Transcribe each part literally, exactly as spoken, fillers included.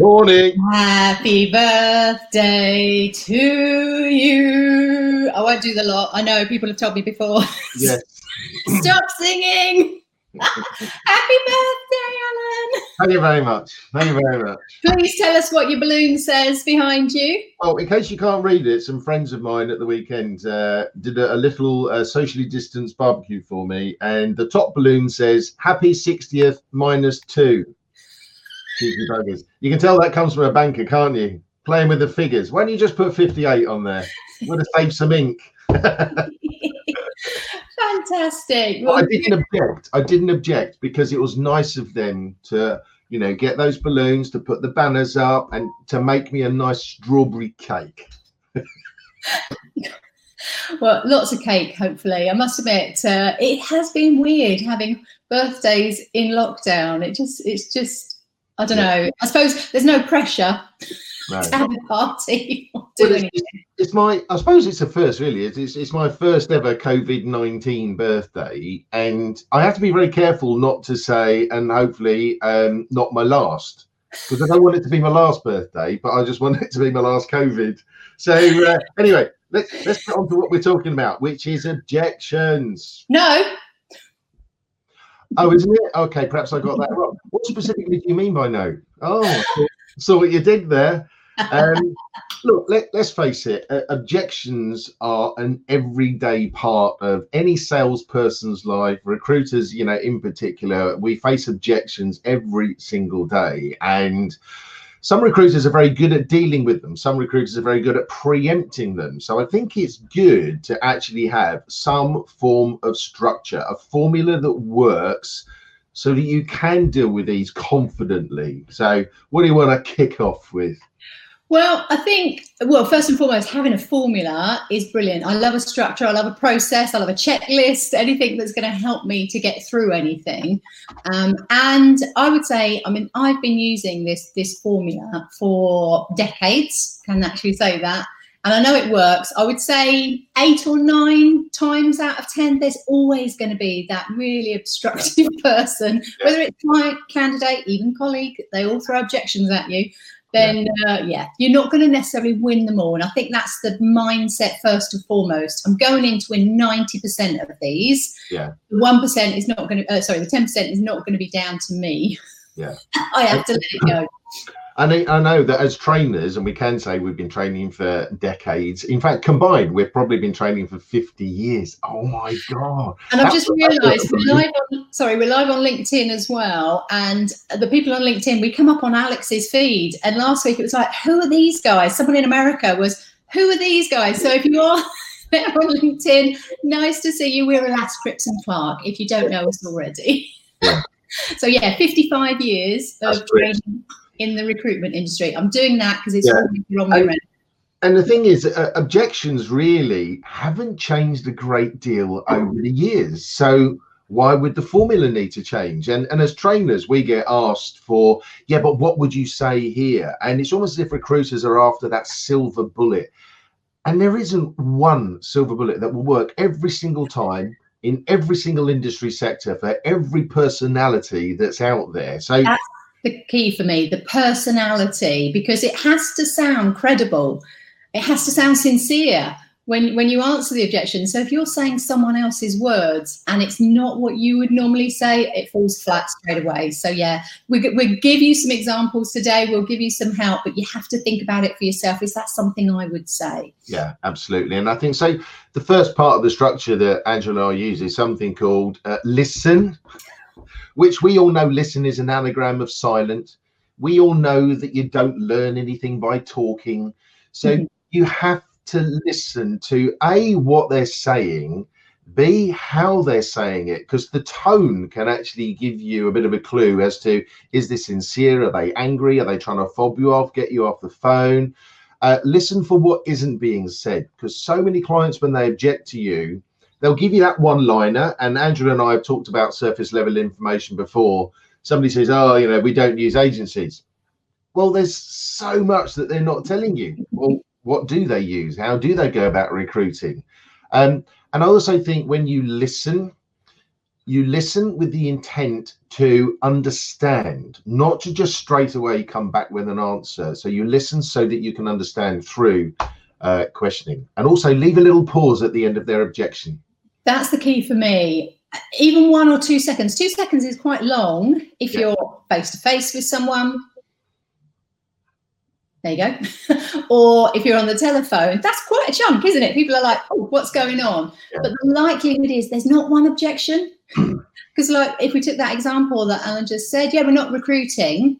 Morning. Happy birthday to you. I won't do the lot. I know people have told me before. Yes. Stop singing. Happy birthday, Alan. Thank you very much. Thank you very much. Please tell us what your balloon says behind you. Oh, in case you can't read it, some friends of mine at the weekend uh, did a, a little uh, socially distanced barbecue for me. And the top balloon says, happy sixtieth minus two. You can tell that comes from a banker, can't you? Playing with the figures. Why don't you just put fifty-eight on there? Would have saved some ink. Fantastic. Well, I didn't object. I didn't object because it was nice of them to, you know, get those balloons, to put the banners up, and to make me a nice strawberry cake. Well, lots of cake, hopefully. I must admit, uh, it has been weird having birthdays in lockdown. It just, it's just. I don't yeah. know. I suppose there's no pressure no. to have a party or do well, anything. It's, it's my, I suppose it's the first, really. It's, it's, it's my first ever COVID nineteen birthday. And I have to be very careful not to say, and hopefully um, not my last, because I don't want it to be my last birthday, but I just want it to be my last COVID. So uh, anyway, let's, let's get on to what we're talking about, which is objections. No. Oh, isn't it? Okay, perhaps I got that wrong. What specifically do you mean by no? Oh, saw what you did there. Um, look, let, let's face it. Uh, objections are an everyday part of any salesperson's life. Recruiters, you know, in particular, we face objections every single day. And some recruiters are very good at dealing with them. Some recruiters are very good at preempting them. So I think it's good to actually have some form of structure, a formula that works so that you can deal with these confidently. So what do you want to kick off with? Well, I think, well, first and foremost, having a formula is brilliant. I love a structure. I love a process. I love a checklist, anything that's going to help me to get through anything. Um, and I would say, I mean, I've been using this, this formula for decades. I can actually say that. And I know it works. I would say eight or nine times out of ten, there's always going to be that really obstructive person, whether it's client, candidate, even colleague, they all throw objections at you. Then, uh, yeah, you're not going to necessarily win them all. And I think that's the mindset first and foremost. I'm going in to win ninety percent of these. Yeah. The one percent is not going to, uh, sorry, the ten percent is not going to be down to me. Yeah. I have to let it go. And I know that as trainers, and we can say we've been training for decades. In fact, combined, we've probably been training for fifty years. Oh, my God. And I've just realised, we're live on, sorry, we're live on LinkedIn as well. And the people on LinkedIn, we come up on Alex's feed. And last week it was like, who are these guys? Someone in America was, who are these guys? So if you are there on LinkedIn, nice to see you. We're Alas Cripps and Clark, if you don't know us already. Yeah. So, yeah, fifty-five years That's of training. Great. In the recruitment industry. I'm doing that because it's yeah. wrong way around. And the thing is, uh, objections really haven't changed a great deal over the years. So why would the formula need to change? And and as trainers, we get asked for, yeah, but what would you say here? And it's almost as if recruiters are after that silver bullet. And there isn't one silver bullet that will work every single time in every single industry sector for every personality that's out there. So that's the key for me, the personality, because it has to sound credible. It has to sound sincere when, when you answer the objection. So if you're saying someone else's words and it's not what you would normally say, it falls flat straight away. So yeah, we, we'll give you some examples today. We'll give you some help, but you have to think about it for yourself. Is that something I would say? Yeah, absolutely. And I think so. The first part of the structure that Angela uses is something called uh, listen. Which we all know listen is an anagram of silent. We all know that you don't learn anything by talking. So mm-hmm. you have to listen to A, what they're saying, B, how they're saying it, because the tone can actually give you a bit of a clue as to, is this sincere? Are they angry? Are they trying to fob you off, get you off the phone? Uh, listen for what isn't being said, because so many clients, when they object to you, they'll give you that one-liner, and Angela and I have talked about surface-level information before. Somebody says, oh, you know, we don't use agencies. Well, there's so much that they're not telling you. Well, what do they use? How do they go about recruiting? Um, and I also think when you listen, you listen with the intent to understand, not to just straight away come back with an answer. So you listen so that you can understand through uh, questioning, and also leave a little pause at the end of their objection. That's the key for me. Even one or two seconds. Two seconds is quite long if yeah. you're face-to-face with someone. There you go. Or if you're on the telephone, that's quite a chunk, isn't it? People are like, oh, what's going on? Yeah. But the likelihood is there's not one objection. Because like if we took that example that Alan just said, yeah, we're not recruiting.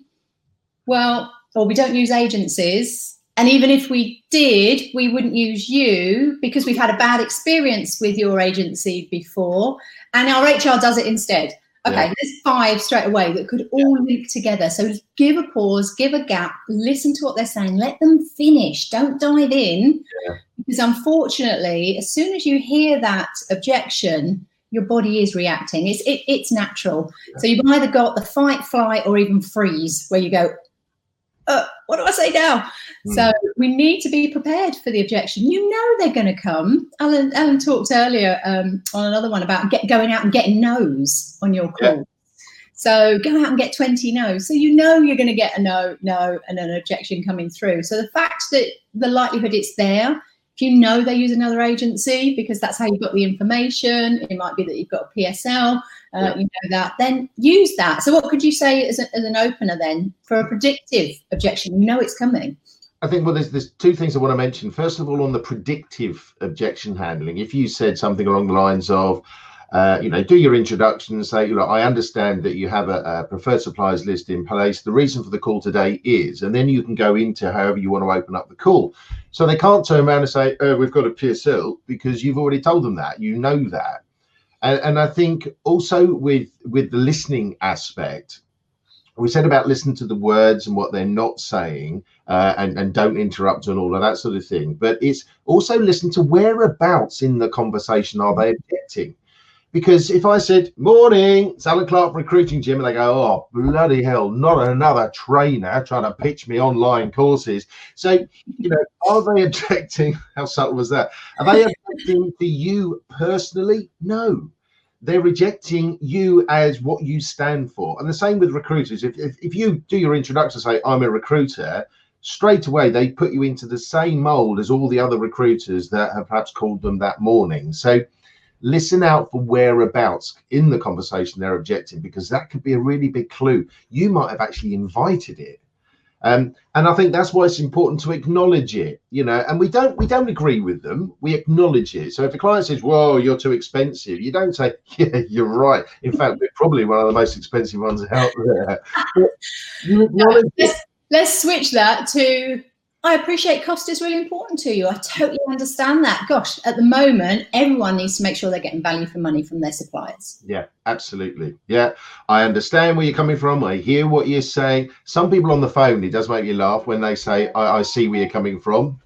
Well, or we don't use agencies. And even if we did, we wouldn't use you because we've had a bad experience with your agency before. And our H R does it instead. Okay, yeah. There's five straight away that could all yeah. link together. So give a pause, give a gap, listen to what they're saying, let them finish, don't dive in. Yeah. Because unfortunately, as soon as you hear that objection, your body is reacting. It's it, it's natural. Yeah. So you've either got the fight, flight, or even freeze, where you go, uh, what do I say now? Mm. So we need to be prepared for the objection. You know they're going to come. Alan, Alan talked earlier um, on another one about get, going out and getting no's on your call. Yeah. So go out and get twenty no's. So you know you're going to get a no, no, and an objection coming through. So the fact that the likelihood it's there, if you know they use another agency because that's how you got the information, it might be that you've got a P S L, uh, yeah. you know that, then use that. So what could you say as, a, as an opener then for a predictive objection? You know it's coming. I think, well, there's, there's two things I want to mention. First of all, on the predictive objection handling, if you said something along the lines of, uh, you know, do your introduction and say, you know, I understand that you have a, a preferred suppliers list in place. The reason for the call today is, and then you can go into however you want to open up the call. So they can't turn around and say, oh, we've got a P S L, because you've already told them that, you know that. And, and I think also with, with the listening aspect, we said about listen to the words and what they're not saying uh, and, and don't interrupt and all of that sort of thing. But it's also listen to whereabouts in the conversation are they objecting? Because if I said, morning, it's Alan Clark Recruiting Gym, and they go, oh, bloody hell, not another trainer trying to pitch me online courses. So, you know, are they objecting? How subtle was that? Are they objecting to you personally? No. They're rejecting you as what you stand for. And the same with recruiters. If, if if you do your introduction, say, I'm a recruiter, straight away they put you into the same mold as all the other recruiters that have perhaps called them that morning. So listen out for whereabouts in the conversation they're objecting, because that could be a really big clue. You might have actually invited it. Um, and I think that's why it's important to acknowledge it, you know, and we don't we don't agree with them. We acknowledge it. So if a client says, whoa, you're too expensive, you don't say, yeah, you're right. In fact, we're probably one of the most expensive ones out there. But you acknowledge no, let's, it. Let's switch that to, I appreciate cost is really important to you. I totally understand that. Gosh, at the moment, everyone needs to make sure they're getting value for money from their suppliers. Yeah, absolutely. Yeah, I understand where you're coming from. I hear what you're saying. Some people on the phone, it does make me laugh when they say, I, I see where you're coming from.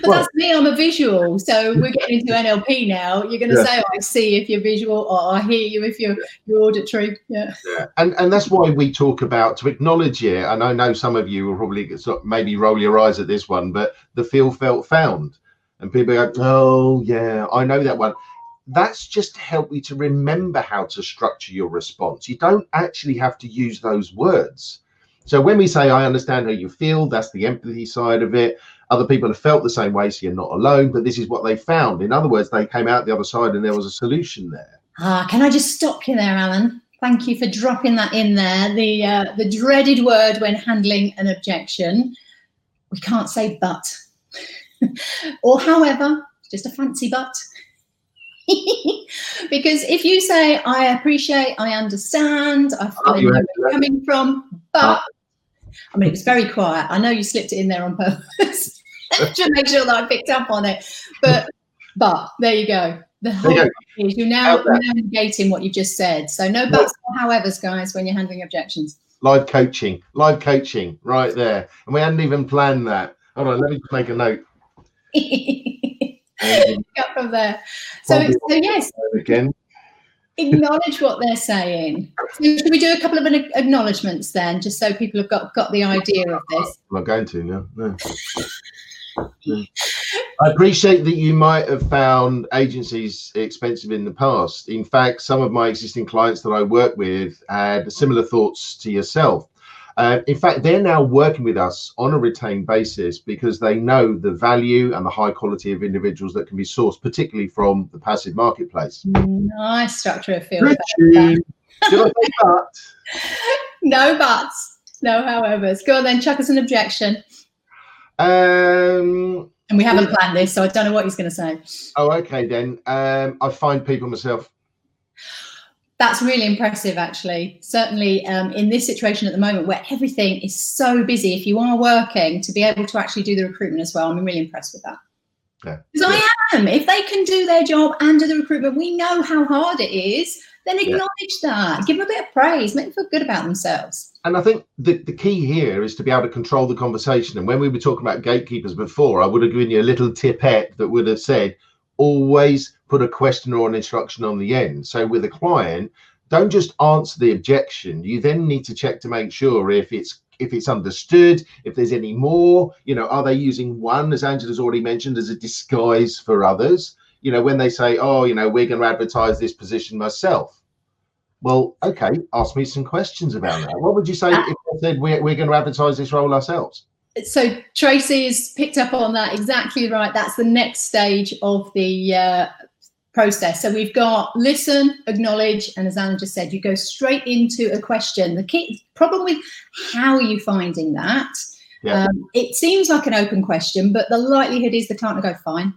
But well, that's me. I'm a visual. So we're getting into N L P now. You're going to yeah. say, I see if you're visual, or I hear you if you're, you're auditory. Yeah. yeah. And and that's why we talk about to acknowledge it. And I know some of you will probably maybe roll your eyes at this one, but the feel, felt, found. And people go, oh, yeah, I know that one. That's just to help you to remember how to structure your response. You don't actually have to use those words. So when we say, I understand how you feel, that's the empathy side of it. Other people have felt the same way, so you're not alone, but this is what they found. In other words, they came out the other side and there was a solution there. Ah, can I just stop you there, Alan? Thank you for dropping that in there. The uh, the dreaded word when handling an objection. We can't say but. Or however, just a fancy but. Because if you say, I appreciate, I understand, I find where you're coming from, but... I mean, it was very quiet. I know you slipped it in there on purpose. Just to make sure that I picked up on it. But but there you go. The whole you go. Is you're now, now negating what you just said. So no buts or howevers, guys, when you're handling objections. Live coaching. Live coaching right there. And we hadn't even planned that. Hold on, let me just make a note. Pick up from there. So, so yes. Again. Acknowledge what they're saying. So should we do a couple of acknowledgements then, just so people have got, got the idea of this? I'm not going to, no. no. I appreciate that you might have found agencies expensive in the past. In fact, some of my existing clients that I work with had similar thoughts to yourself. Uh, in fact, they're now working with us on a retained basis because they know the value and the high quality of individuals that can be sourced, particularly from the passive marketplace. Nice structure of field. Did I say that? No buts, no howevers. Go on then, chuck us an objection. Um, and we haven't planned this, so I don't know what he's going to say. Oh, okay then. Um, I find people myself. That's really impressive, actually. Certainly um, in this situation at the moment where everything is so busy, if you are working, to be able to actually do the recruitment as well, I'm really impressed with that. Because yeah. yeah. I am. If they can do their job and do the recruitment, we know how hard it is, then acknowledge yeah. that. Give them a bit of praise. Make them feel good about themselves. And I think the, the key here is to be able to control the conversation. And when we were talking about gatekeepers before, I would have given you a little tipette that would have said, always put a question or an instruction on the end. So with a client, don't just answer the objection. You then need to check to make sure if it's if it's understood, if there's any more, you know, are they using one, as Angela's already mentioned, as a disguise for others? You know, when they say, oh, you know, we're going to advertise this position myself. Well, okay, ask me some questions about that. What would you say if I said we're, we're going to advertise this role ourselves? So Tracy has picked up on that. Exactly right. That's the next stage of the uh, process. So we've got listen, acknowledge, and as Alan just said, you go straight into a question. The key problem with how are you finding that? Yeah. Um, it seems like an open question, but the likelihood is the client will go, fine.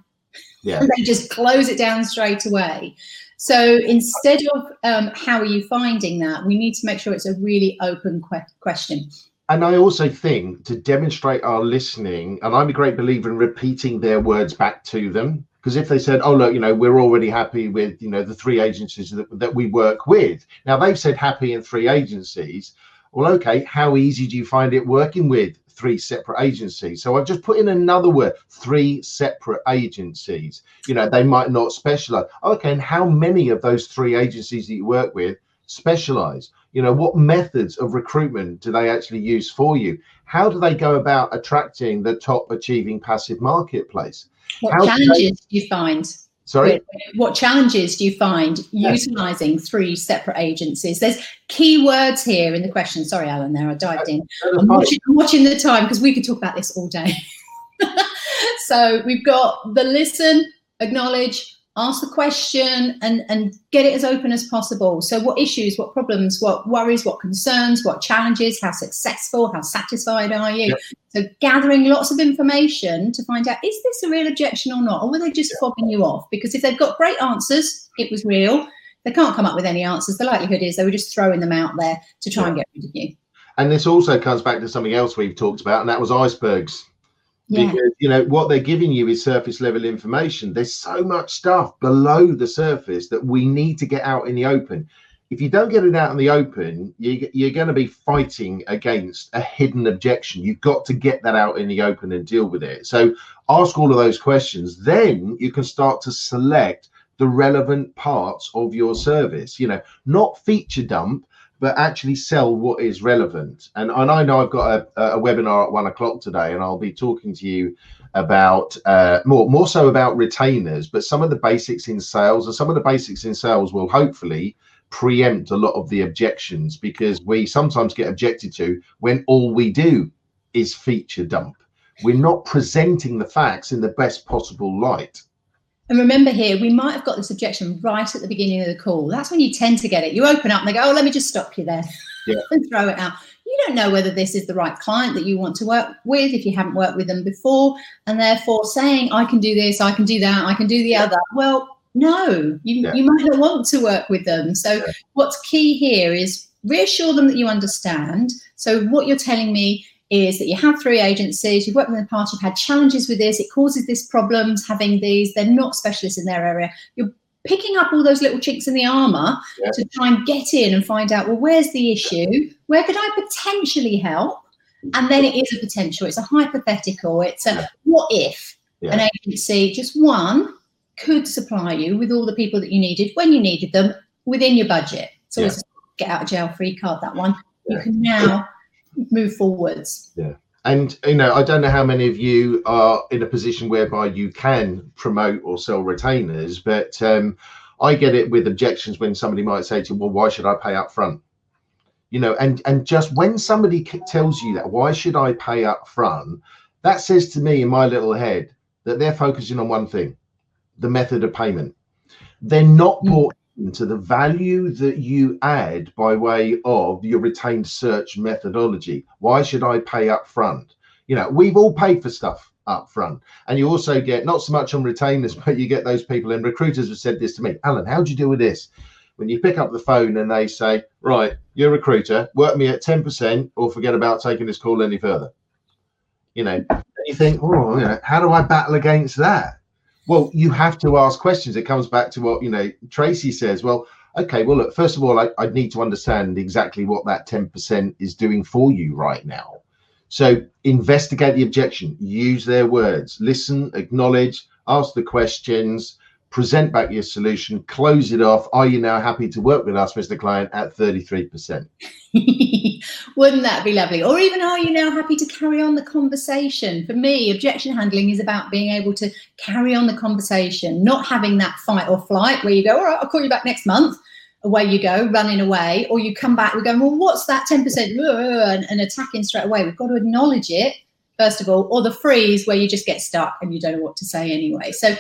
Yeah. And they just close it down straight away. So instead of um, how are you finding that, we need to make sure it's a really open que- question. And I also think to demonstrate our listening, and I'm a great believer in repeating their words back to them, because if they said, oh, look, you know, we're already happy with, you know, the three agencies that, that we work with. Now, they've said happy in three agencies. Well, OK, how easy do you find it working with three separate agencies? So I've just put in another word, three separate agencies. You know, they might not specialize. OK, and how many of those three agencies that you work with specialize? You know, what methods of recruitment do they actually use for you? How do they go about attracting the top achieving passive marketplace? What How challenges do they... you find? Sorry? What challenges do you find yes. utilizing three separate agencies? There's key words here in the question. Sorry, Alan, there, I dived in. I'm watching, I'm watching the time because we could talk about this all day. So we've got the listen, acknowledge, ask the question and, and get it as open as possible. So what issues, what problems, what worries, what concerns, what challenges, how successful, how satisfied are you? Yep. So gathering lots of information to find out, is this a real objection or not? Or were they just yep. fobbing you off? Because if they've got great answers, it was real. They can't come up with any answers. The likelihood is they were just throwing them out there to try yep. and get rid of you. And this also comes back to something else we've talked about, and that was icebergs. Yeah. Because, you know, what they're giving you is surface level information. There's so much stuff below the surface that we need to get out in the open. If you don't get it out in the open, you, you're going to be fighting against a hidden objection. You've got to get that out in the open and deal with it. So ask all of those questions. Then you can start to select the relevant parts of your service, you know, not feature dump, but actually sell what is relevant. And, and I know I've got a, a webinar at one o'clock today, and I'll be talking to you about uh, more, more so about retainers, but some of the basics in sales, and some of the basics in sales will hopefully preempt a lot of the objections, because we sometimes get objected to when all we do is feature dump. We're not presenting the facts in the best possible light. And remember here, we might have got this objection right at the beginning of the call. That's when you tend to get it. You open up and they go, oh, let me just stop you there yeah. and throw it out. You don't know whether this is the right client that you want to work with if you haven't worked with them before. And therefore saying, I can do this, I can do that, I can do the yeah. other. Well, no, you, yeah. you might not want to work with them. So yeah. what's key here is reassure them that you understand. So what you're telling me is that you have three agencies, you've worked with them in the past, you've had challenges with this, it causes this problems having these, they're not specialists in their area. You're picking up all those little chinks in the armour yeah. to try and get in and find out, well, where's the issue? Where could I potentially help? And then it is a potential, it's a hypothetical, it's a yeah. what if yeah. an agency, just one, could supply you with all the people that you needed when you needed them within your budget. So it's yeah. a get out of jail free card, that one. You yeah. can now move forwards. Yeah. And, you know, I don't know how many of you are in a position whereby you can promote or sell retainers, but um, I get it with objections when somebody might say to you, well, why should I pay up front? You know, and, and just when somebody tells you that, why should I pay up front? That says to me in my little head that they're focusing on one thing, the method of payment. They're not bought into the value that you add by way of your retained search methodology. Why should I pay up front? You know, we've all paid for stuff up front. And you also get, not so much on retainers, but you get those people, and recruiters have said this to me, Alan, how do you deal with this? When you pick up the phone and they say, right, you're a recruiter, work me at ten percent or forget about taking this call any further. You know, you think, oh, you know, how do I battle against that? Well, you have to ask questions. It comes back to what, you know, Tracy says. Well, okay, well, look, first of all, I, I need to understand exactly what that ten percent is doing for you right now. So investigate the objection, use their words, listen, acknowledge, ask the questions, present back your solution, close it off. Are you now happy to work with us, Mister Client, at thirty-three percent? Wouldn't that be lovely? Or even, are you now happy to carry on the conversation? For me, objection handling is about being able to carry on the conversation, not having that fight or flight where you go, all right, I'll call you back next month. Away you go, running away. Or you come back, we're going, well, what's that ten percent? And attacking straight away. We've got to acknowledge it, first of all, or the freeze where you just get stuck and you don't know what to say anyway. So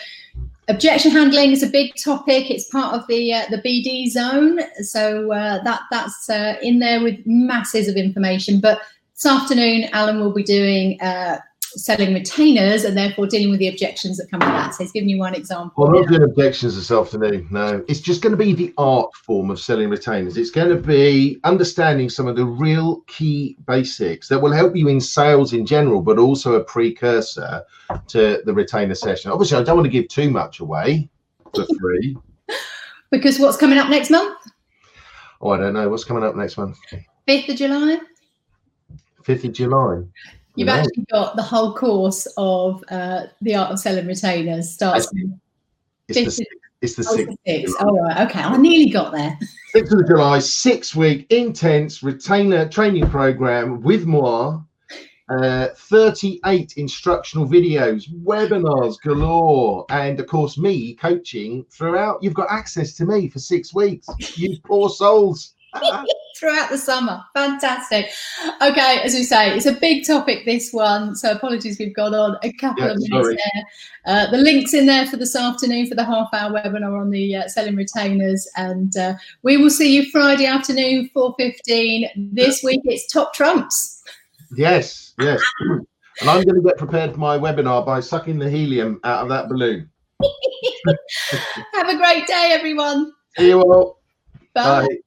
objection handling is a big topic. It's part of the uh, the B D zone, so uh, that that's uh, in there with masses of information. But this afternoon, Alan will be doing uh, selling retainers and therefore dealing with the objections that come with that. So he's giving you one example. I'm not doing objections this afternoon. No, it's just going to be the art form of selling retainers. It's going to be understanding some of the real key basics that will help you in sales in general, but also a precursor to the retainer session. Obviously, I don't want to give too much away for free. Because what's coming up next month? Oh, I don't know. What's coming up next month? fifth of July. fifth of July. You've no. actually got the whole course of uh, the art of selling retainers. Starts. It's the, it's the sixth. sixth. Oh, right. Okay, I nearly got there. sixth of July, six-week intense retainer training program with moi. Uh, thirty-eight instructional videos, webinars galore, and of course me coaching throughout. You've got access to me for six weeks. You poor souls. Throughout the summer. Fantastic. Okay, as we say, it's a big topic, this one, so apologies we've gone on a couple yeah, of minutes sorry. there. Uh, the link's in there for this afternoon for the half hour webinar on the uh, selling retainers, and uh, we will see you Friday afternoon, four fifteen. This week it's Top Trumps. Yes, yes. And I'm going to get prepared for my webinar by sucking the helium out of that balloon. Have a great day, everyone. See you all. Bye. Bye.